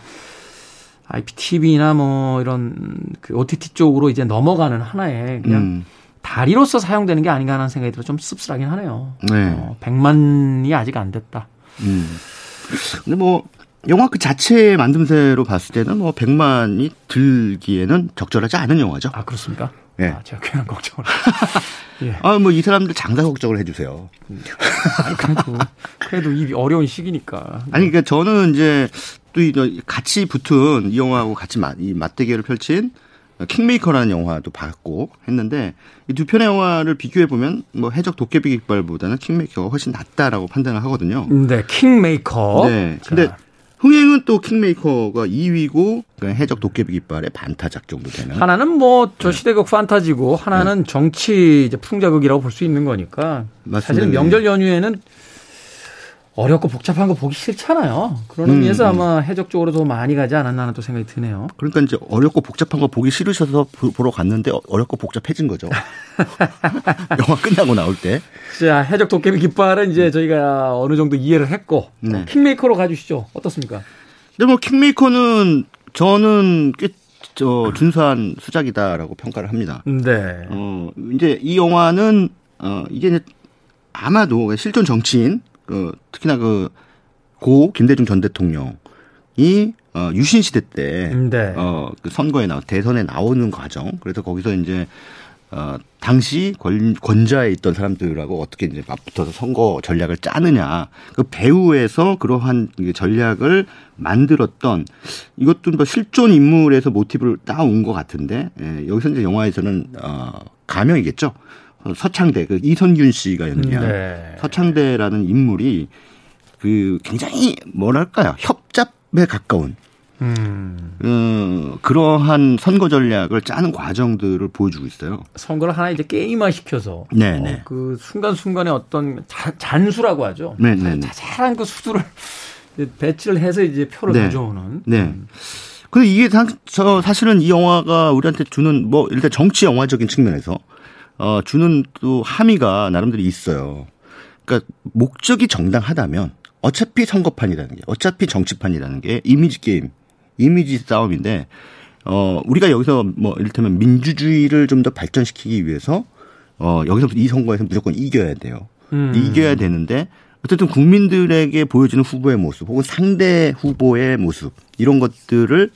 아이피티비나 뭐 이런 그 오티티 쪽으로 이제 넘어가는 하나의 그냥 음. 다리로서 사용되는 게 아닌가 하는 생각이 들어 좀 씁쓸하긴 하네요. 네. 어, 백만이 아직 안 됐다. 음. 근데 뭐, 영화 그 자체의 만듦새로 봤을 때는 뭐, 백만이 들기에는 적절하지 않은 영화죠. 아, 그렇습니까? 예. 네. 아, 제가 괜한 걱정을. 예. 아, 뭐, 이 사람들 장사 걱정을 해주세요. 아니, 그래도, 그래도 이 어려운 시기니까. 아니, 그러니까 저는 이제 또 같이 붙은 이 영화하고 같이 이 맞대결을 펼친 킹메이커라는 영화도 봤고 했는데 이 두 편의 영화를 비교해 보면 뭐 해적 도깨비 깃발보다는 킹메이커가 훨씬 낫다라고 판단을 하거든요. 네, 킹메이커. 네. 근데 자. 흥행은 또 킹메이커가 이 위고 그러니까 해적 도깨비 깃발의 반타작 정도 되는. 하나는 뭐 저 시대극 네. 판타지고 하나는 네. 정치 이제 풍자극이라고 볼 수 있는 거니까. 맞습니다. 사실 명절 연휴에는 어렵고 복잡한 거 보기 싫잖아요. 그런 의미에서 음, 음. 아마 해적 쪽으로 더 많이 가지 않았나 하는 또 생각이 드네요. 그러니까 이제 어렵고 복잡한 거 보기 싫으셔서 보러 갔는데 어렵고 복잡해진 거죠. 영화 끝나고 나올 때. 자, 해적 도깨비 깃발은 이제 저희가 어느 정도 이해를 했고 네. 킹메이커로 가주시죠. 어떻습니까? 근데 뭐 킹메이커는 저는 꽤 저 준수한 수작이다라고 평가를 합니다. 네. 어, 이제 이 영화는 어, 이게 이제 아마도 실존 정치인, 그 특히나 그 고 김대중 전 대통령이 어, 유신 시대 때 네. 어, 그 선거에 나온 대선에 나오는 과정. 그래서 거기서 이제 어, 당시 권, 권좌에 있던 사람들하고 어떻게 이제 맞붙어서 선거 전략을 짜느냐. 그 배후에서 그러한 전략을 만들었던 이것도 뭐 실존 인물에서 모티브를 따온 것 같은데 예, 여기서 이제 영화에서는 어, 가명이겠죠. 서창대 그 이선균 씨가 연기한 네. 서창대라는 인물이 그 굉장히 뭐랄까요 협잡에 가까운 음. 어, 그러한 선거 전략을 짜는 과정들을 보여주고 있어요. 선거를 하나 이제 게임화 시켜서 어, 그 순간 순간에 어떤 자, 잔수라고 하죠. 네네. 자잘한 그 수두를 배치를 해서 이제 표를 네. 가져오는. 네. 음. 근데 이게 사, 저 사실은 이 영화가 우리한테 주는 뭐 일단 정치 영화적인 측면에서. 어, 주는 또 함의가 나름대로 있어요. 그러니까 목적이 정당하다면 어차피 선거판이라는 게 어차피 정치판이라는 게 이미지 게임, 이미지 싸움인데 어, 우리가 여기서 뭐 이를테면 민주주의를 좀 더 발전시키기 위해서 어, 여기서부터 이 선거에서 무조건 이겨야 돼요. 음. 이겨야 되는데 어쨌든 국민들에게 보여주는 후보의 모습 혹은 상대 후보의 모습 이런 것들을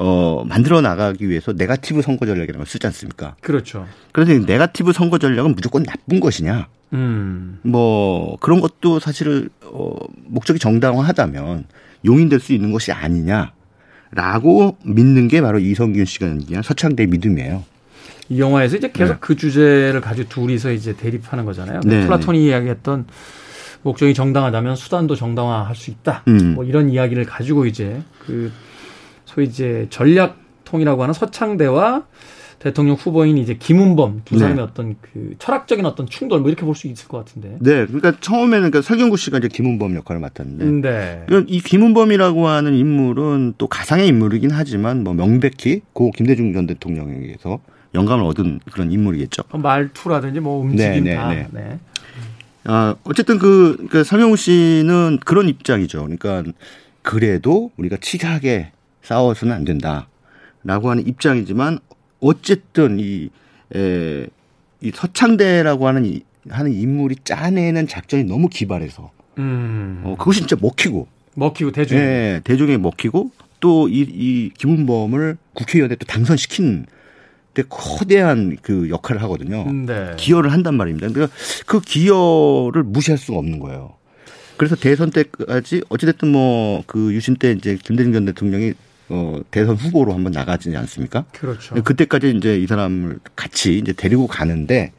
어, 만들어 나가기 위해서 네거티브 선거 전략이라는 걸 쓰지 않습니까? 그렇죠. 그래서 이 네거티브 선거 전략은 무조건 나쁜 것이냐. 음. 뭐, 그런 것도 사실은, 어, 목적이 정당화하다면 용인될 수 있는 것이 아니냐라고 믿는 게 바로 이선균 씨가 연기한 서창대의 믿음이에요. 이 영화에서 이제 계속 네. 그 주제를 가지고 둘이서 이제 대립하는 거잖아요. 네. 플라톤이 이야기했던 목적이 정당하다면 수단도 정당화할 수 있다. 음. 뭐 이런 이야기를 가지고 이제 그 소위 이제 전략통이라고 하는 서창대와 대통령 후보인 이제 김은범 두 사람의 네. 어떤 그 철학적인 어떤 충돌 뭐 이렇게 볼 수 있을 것 같은데. 네, 그러니까 처음에는 그러니까 설경구 씨가 이제 김은범 역할을 맡았는데, 네. 이 김은범이라고 하는 인물은 또 가상의 인물이긴 하지만 뭐 명백히 고 김대중 전 대통령에게서 영감을 얻은 그런 인물이겠죠. 말투라든지 뭐 움직임 네, 네, 다. 네. 네. 아 어쨌든 그 그러니까 설경구 씨는 그런 입장이죠. 그러니까 그래도 우리가 치사하게 싸워서는 안 된다라고 하는 입장이지만 어쨌든 이, 에, 이 서창대라고 하는 이, 하는 인물이 짜내는 작전이 너무 기발해서 음. 어, 그것이 진짜 먹히고 먹히고 대중 네, 대중에 먹히고 또 이 이 김은범을 국회의원에 또 당선시킨 데 커다란 그 역할을 하거든요. 네. 기여를 한단 말입니다. 그러니까 그 기여를 무시할 수가 없는 거예요. 그래서 대선 때까지 어찌됐든 뭐 그 유신 때 이제 김대중 전 대통령이 어, 대선 후보로 한번 나가지 않습니까? 그렇죠. 그때까지 이제 이 사람을 같이 이제 데리고 가는데,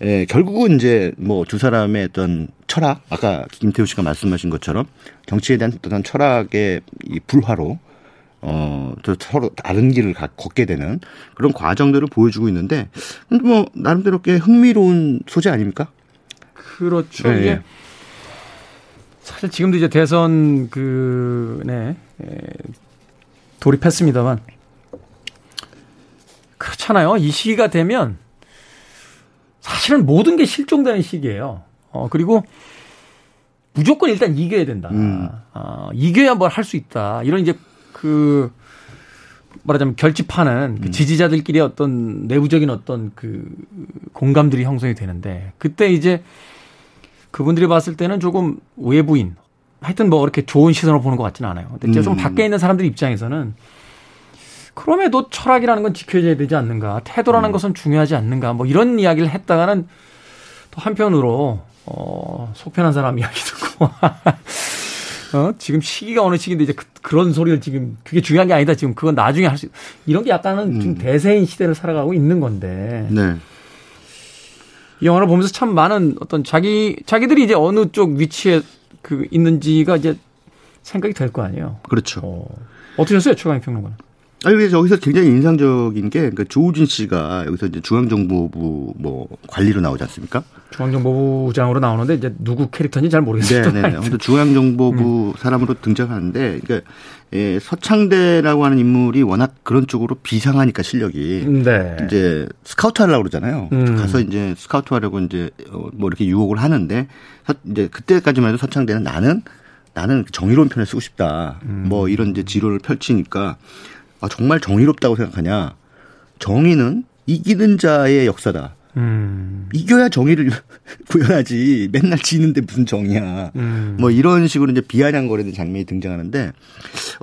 예, 결국은 이제 뭐 두 사람의 어떤 철학, 아까 김태우 씨가 말씀하신 것처럼 정치에 대한 어떤 철학의 이 불화로, 어, 또 서로 다른 길을 가, 걷게 되는 그런 과정들을 보여주고 있는데, 뭐, 나름대로 꽤 흥미로운 소재 아닙니까? 그렇죠. 예. 예. 사실 지금도 이제 대선 그, 네. 예. 돌입했습니다만 그렇잖아요. 이 시기가 되면 사실은 모든 게 실종되는 시기예요. 어, 그리고 무조건 일단 이겨야 된다. 음. 어, 이겨야 뭘 할 수 있다. 이런 이제 그 말하자면 결집하는 그 지지자들끼리 어떤 내부적인 어떤 그 공감들이 형성이 되는데 그때 이제 그분들이 봤을 때는 조금 외부인. 하여튼 뭐 이렇게 좋은 시선으로 보는 것 같지는 않아요. 근데 좀 음. 밖에 있는 사람들 입장에서는 그럼에도 철학이라는 건 지켜져야 되지 않는가, 태도라는 음. 것은 중요하지 않는가, 뭐 이런 이야기를 했다가는 또 한편으로 어, 속편한 사람 이야기 듣고 어? 지금 시기가 어느 시기인데 이제 그, 그런 소리를 지금 그게 중요한 게 아니다. 지금 그건 나중에 할 수 이런 게 약간은 음. 지금 대세인 시대를 살아가고 있는 건데. 네. 이 영화를 보면서 참 많은 어떤 자기 자기들이 이제 어느 쪽 위치에 그 있는지가 이제 생각이 될 거 아니에요. 그렇죠. 어. 어떠셨어요, 최강희 평론가는? 아니, 여기서 굉장히 인상적인 게 그러니까 조우진 씨가 여기서 이제 중앙정보부 뭐 관리로 나오지 않습니까? 중앙정보부장으로 나오는데 이제 누구 캐릭터인지 잘 모르겠어요. 네, 네. 중앙정보부 음. 사람으로 등장하는데 그러니까 예, 서창대라고 하는 인물이 워낙 그런 쪽으로 비상하니까 실력이 네. 이제 스카우트 하려고 그러잖아요. 음. 가서 이제 스카우트 하려고 이제 뭐 이렇게 유혹을 하는데 이제 그때까지만 해도 서창대는 나는 나는 정의로운 편에 쓰고 싶다. 음. 뭐 이런 이제 지론을 펼치니까 아 정말 정의롭다고 생각하냐? 정의는 이기는 자의 역사다. 음. 이겨야 정의를 구현하지. 맨날 지는데 무슨 정의야. 음. 뭐 이런 식으로 이제 비아냥거리는 장면이 등장하는데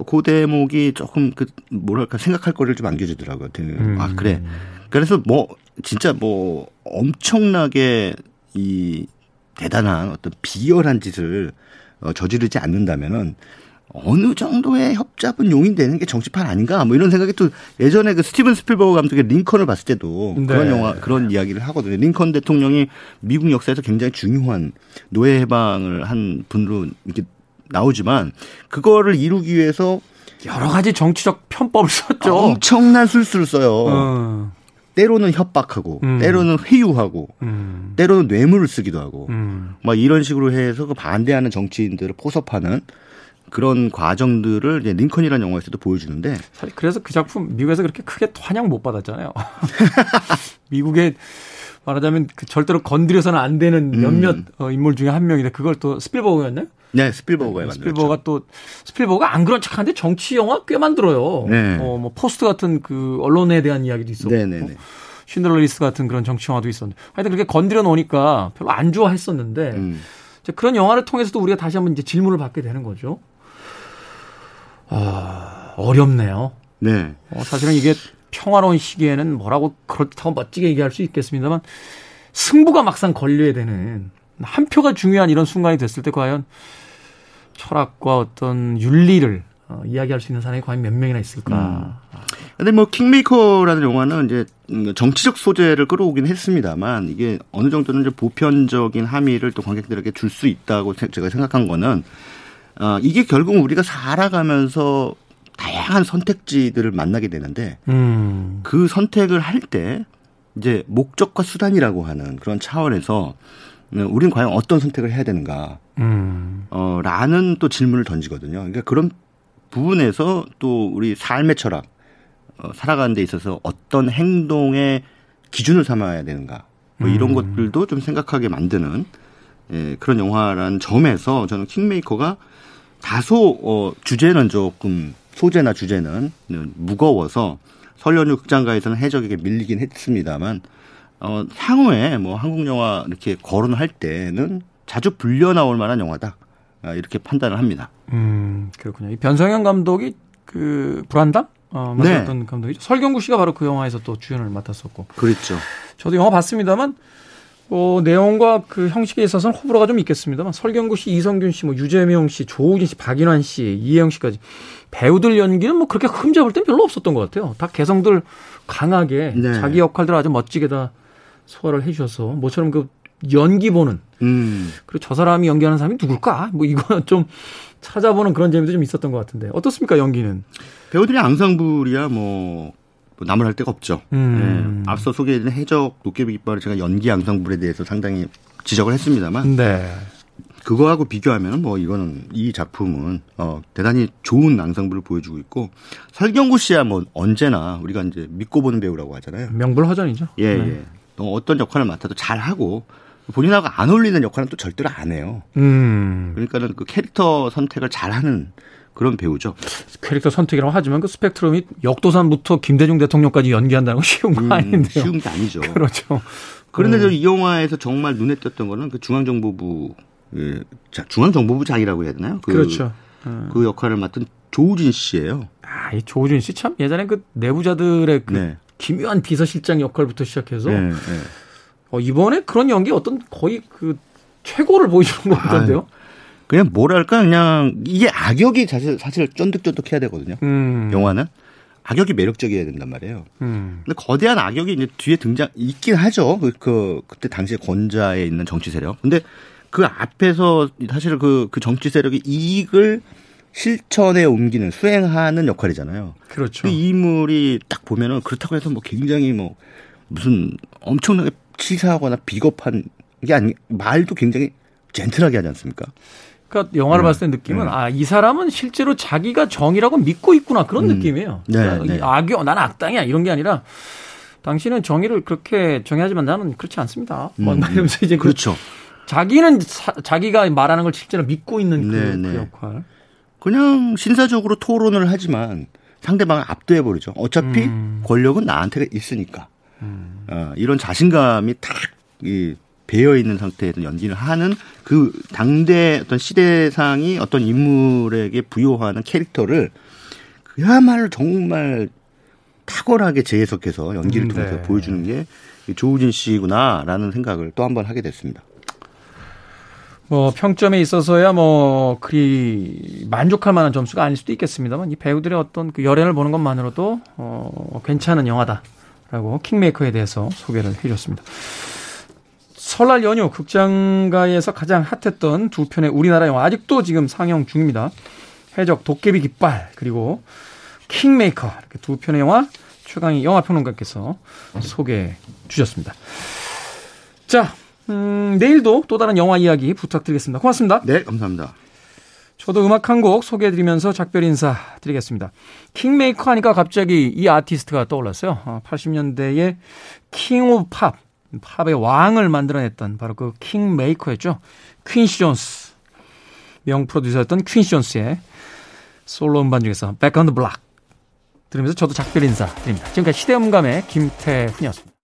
그 대목이 조금 그 뭐랄까 생각할 거리를 좀 안겨주더라고요. 음. 아 그래. 그래서 뭐 진짜 뭐 엄청나게 이 대단한 어떤 비열한 짓을 저지르지 않는다면은. 어느 정도의 협잡은 용인되는 게 정치판 아닌가 뭐 이런 생각이 또 예전에 그 스티븐 스필버그 감독의 링컨을 봤을 때도 네. 그런 영화 그런 이야기를 하거든요. 링컨 대통령이 미국 역사에서 굉장히 중요한 노예 해방을 한 분으로 이렇게 나오지만 그거를 이루기 위해서 여러 가지 정치적 편법을 썼죠. 엄청난 술수를 써요. 어. 때로는 협박하고, 음. 때로는 회유하고, 음. 때로는 뇌물을 쓰기도 하고, 음. 막 이런 식으로 해서 그 반대하는 정치인들을 포섭하는. 그런 과정들을 이제 링컨이라는 영화에서도 보여주는데 사실 그래서 그 작품 미국에서 그렇게 크게 환영 못 받았잖아요. 미국에 말하자면 그 절대로 건드려서는 안 되는 몇몇 음. 어, 인물 중에 한 명인데 그걸 또 스필버그였나요? 네, 스필버그가 만들었죠. 스필버그가 또 스필버그가 안 그런 척하는데 정치 영화 꽤 만들어요. 네. 어, 뭐 포스트 같은 그 언론에 대한 이야기도 있었고. 네네네. 쉰들러 리스트 같은 그런 정치 영화도 있었는데 하여튼 그렇게 건드려 놓으니까 별로 안 좋아했었는데 음. 그런 영화를 통해서도 우리가 다시 한번 이제 질문을 받게 되는 거죠. 아, 어렵네요. 네. 어, 사실은 이게 평화로운 시기에는 뭐라고 그렇다고 멋지게 얘기할 수 있겠습니다만 승부가 막상 걸려야 되는 한 표가 중요한 이런 순간이 됐을 때 과연 철학과 어떤 윤리를 어, 이야기할 수 있는 사람이 과연 몇 명이나 있을까. 그런데 음. 뭐 킹메이커라는 영화는 이제 정치적 소재를 끌어오긴 했습니다만 이게 어느 정도는 이제 보편적인 함의를 또 관객들에게 줄 수 있다고 제가 생각한 거는 어, 이게 결국 우리가 살아가면서 다양한 선택지들을 만나게 되는데 음. 그 선택을 할 때 이제 목적과 수단이라고 하는 그런 차원에서 우리는 과연 어떤 선택을 해야 되는가? 음. 어, 라는 또 질문을 던지거든요. 그러니까 그런 부분에서 또 우리 삶의 철학, 어, 살아가는 데 있어서 어떤 행동의 기준을 삼아야 되는가. 뭐 이런 음. 것들도 좀 생각하게 만드는 예, 그런 영화라는 점에서 저는 킹메이커가 다소 어, 주제는 조금 소재나 주제는 무거워서 설 연휴 극장가에서는 해적에게 밀리긴 했습니다만 어, 향후에 뭐 한국 영화 이렇게 거론할 때는 자주 불려 나올 만한 영화다. 이렇게 판단을 합니다. 음, 그렇군요. 이 변성현 감독이 그 불안당 어, 만들었던 네. 감독이죠. 설경구 씨가 바로 그 영화에서 또 주연을 맡았었고. 그렇죠. 저도 영화 봤습니다만 어, 내용과 그 형식에 있어서는 호불호가 좀 있겠습니다만 설경구 씨, 이성균 씨, 뭐 유재명 씨, 조우진 씨, 박인환 씨, 이혜영 씨까지 배우들 연기는 뭐 그렇게 흠잡을 땐 별로 없었던 것 같아요. 다 개성들 강하게 네. 자기 역할들 아주 멋지게 다 소화를 해주셔서 모처럼 그 연기 보는 음. 그리고 저 사람이 연기하는 사람이 누굴까? 뭐 이거 좀 찾아보는 그런 재미도 좀 있었던 것 같은데 어떻습니까 연기는? 배우들이 앙상블이야 뭐, 뭐 남을 할 데가 없죠. 음. 네. 앞서 소개해드린 해적, 도깨비 깃발을 제가 연기 앙상블에 대해서 상당히 지적을 했습니다만 네. 그거하고 비교하면 뭐 이거는 이 작품은 어, 대단히 좋은 앙상블을 보여주고 있고 설경구 씨야 뭐 언제나 우리가 이제 믿고 보는 배우라고 하잖아요. 명불허전이죠. 예, 네. 예. 어떤 역할을 맡아도 잘하고 본인하고 안 어울리는 역할은 또 절대로 안 해요. 음. 그러니까는 그 캐릭터 선택을 잘하는 그런 배우죠. 캐릭터 선택이라고 하지만 그 스펙트럼이 역도산부터 김대중 대통령까지 연기한다는 건 쉬운 거 음, 아닌데요. 쉬운 게 아니죠. 그렇죠. 그런데 음. 이 영화에서 정말 눈에 띄었던 거는 그 중앙정보부, 예, 중앙정보부장이라고 해야 되나요? 그, 그렇죠. 음. 그 역할을 맡은 조우진 씨예요. 아, 이 조우진 씨 참 예전에 그 내부자들의 그 네. 기묘한 비서실장 역할부터 시작해서. 네, 네. 어, 이번에 그런 연기 어떤 거의 그 최고를 보여주는 것 같던데요? 그냥 뭐랄까, 그냥 이게 악역이 사실, 사실 쫀득쫀득 해야 되거든요. 음. 영화는. 악역이 매력적이어야 된단 말이에요. 음. 근데 거대한 악역이 이제 뒤에 등장, 있긴 하죠. 그, 그, 그때 당시에 권좌에 있는 정치 세력. 근데 그 앞에서 사실 그, 그 정치 세력의 이익을 실천에 옮기는 수행하는 역할이잖아요. 그렇죠. 그 인물이 딱 보면은 그렇다고 해서 뭐 굉장히 뭐 무슨 엄청나게 치사하거나 비겁한 게 아니 말도 굉장히 젠틀하게 하지 않습니까? 그러니까 영화를 네. 봤을 때 느낌은 네. 아, 이 사람은 실제로 자기가 정의라고 믿고 있구나 그런 음. 느낌이에요. 네, 그러니까 네. 악역, 나는 악당이야 이런 게 아니라 당신은 정의를 그렇게 정의하지만 나는 그렇지 않습니다. 음. 막 이러면서 이제 그렇죠. 그, 자기는 사, 자기가 말하는 걸 실제로 믿고 있는 그, 네, 네. 그 역할. 그냥 신사적으로 토론을 하지만 상대방을 압도해버리죠. 어차피 음. 권력은 나한테 있으니까. 음. 어, 이런 자신감이 딱 이, 배어있는 상태에서 연기를 하는 그 당대 어떤 시대상이 어떤 인물에게 부여하는 캐릭터를 그야말로 정말 탁월하게 재해석해서 연기를 통해서 네. 보여주는 게 조우진 씨구나라는 생각을 또 한 번 하게 됐습니다. 뭐 평점에 있어서야 뭐 그리 만족할 만한 점수가 아닐 수도 있겠습니다만 이 배우들의 어떤 그 열연을 보는 것만으로도 어, 괜찮은 영화다라고 킹메이커에 대해서 소개를 해줬습니다. 설날 연휴 극장가에서 가장 핫했던 두 편의 우리나라 영화 아직도 지금 상영 중입니다. 해적 도깨비 깃발 그리고 킹메이커 이렇게 두 편의 영화 최강희 영화평론가께서 소개해 주셨습니다. 자, 음, 내일도 또 다른 영화 이야기 부탁드리겠습니다. 고맙습니다. 네, 감사합니다. 저도 음악 한 곡 소개해드리면서 작별 인사 드리겠습니다. 킹메이커 하니까 갑자기 이 아티스트가 떠올랐어요. 팔십 년대의 킹 오브 팝, 팝의 왕을 만들어냈던 바로 그 킹메이커였죠. 퀸시 존스, 명 프로듀서였던 퀸시 존스의 솔로 음반 중에서 Back on the Block 들으면서 저도 작별 인사 드립니다. 지금까지 시대음감의 김태훈이었습니다.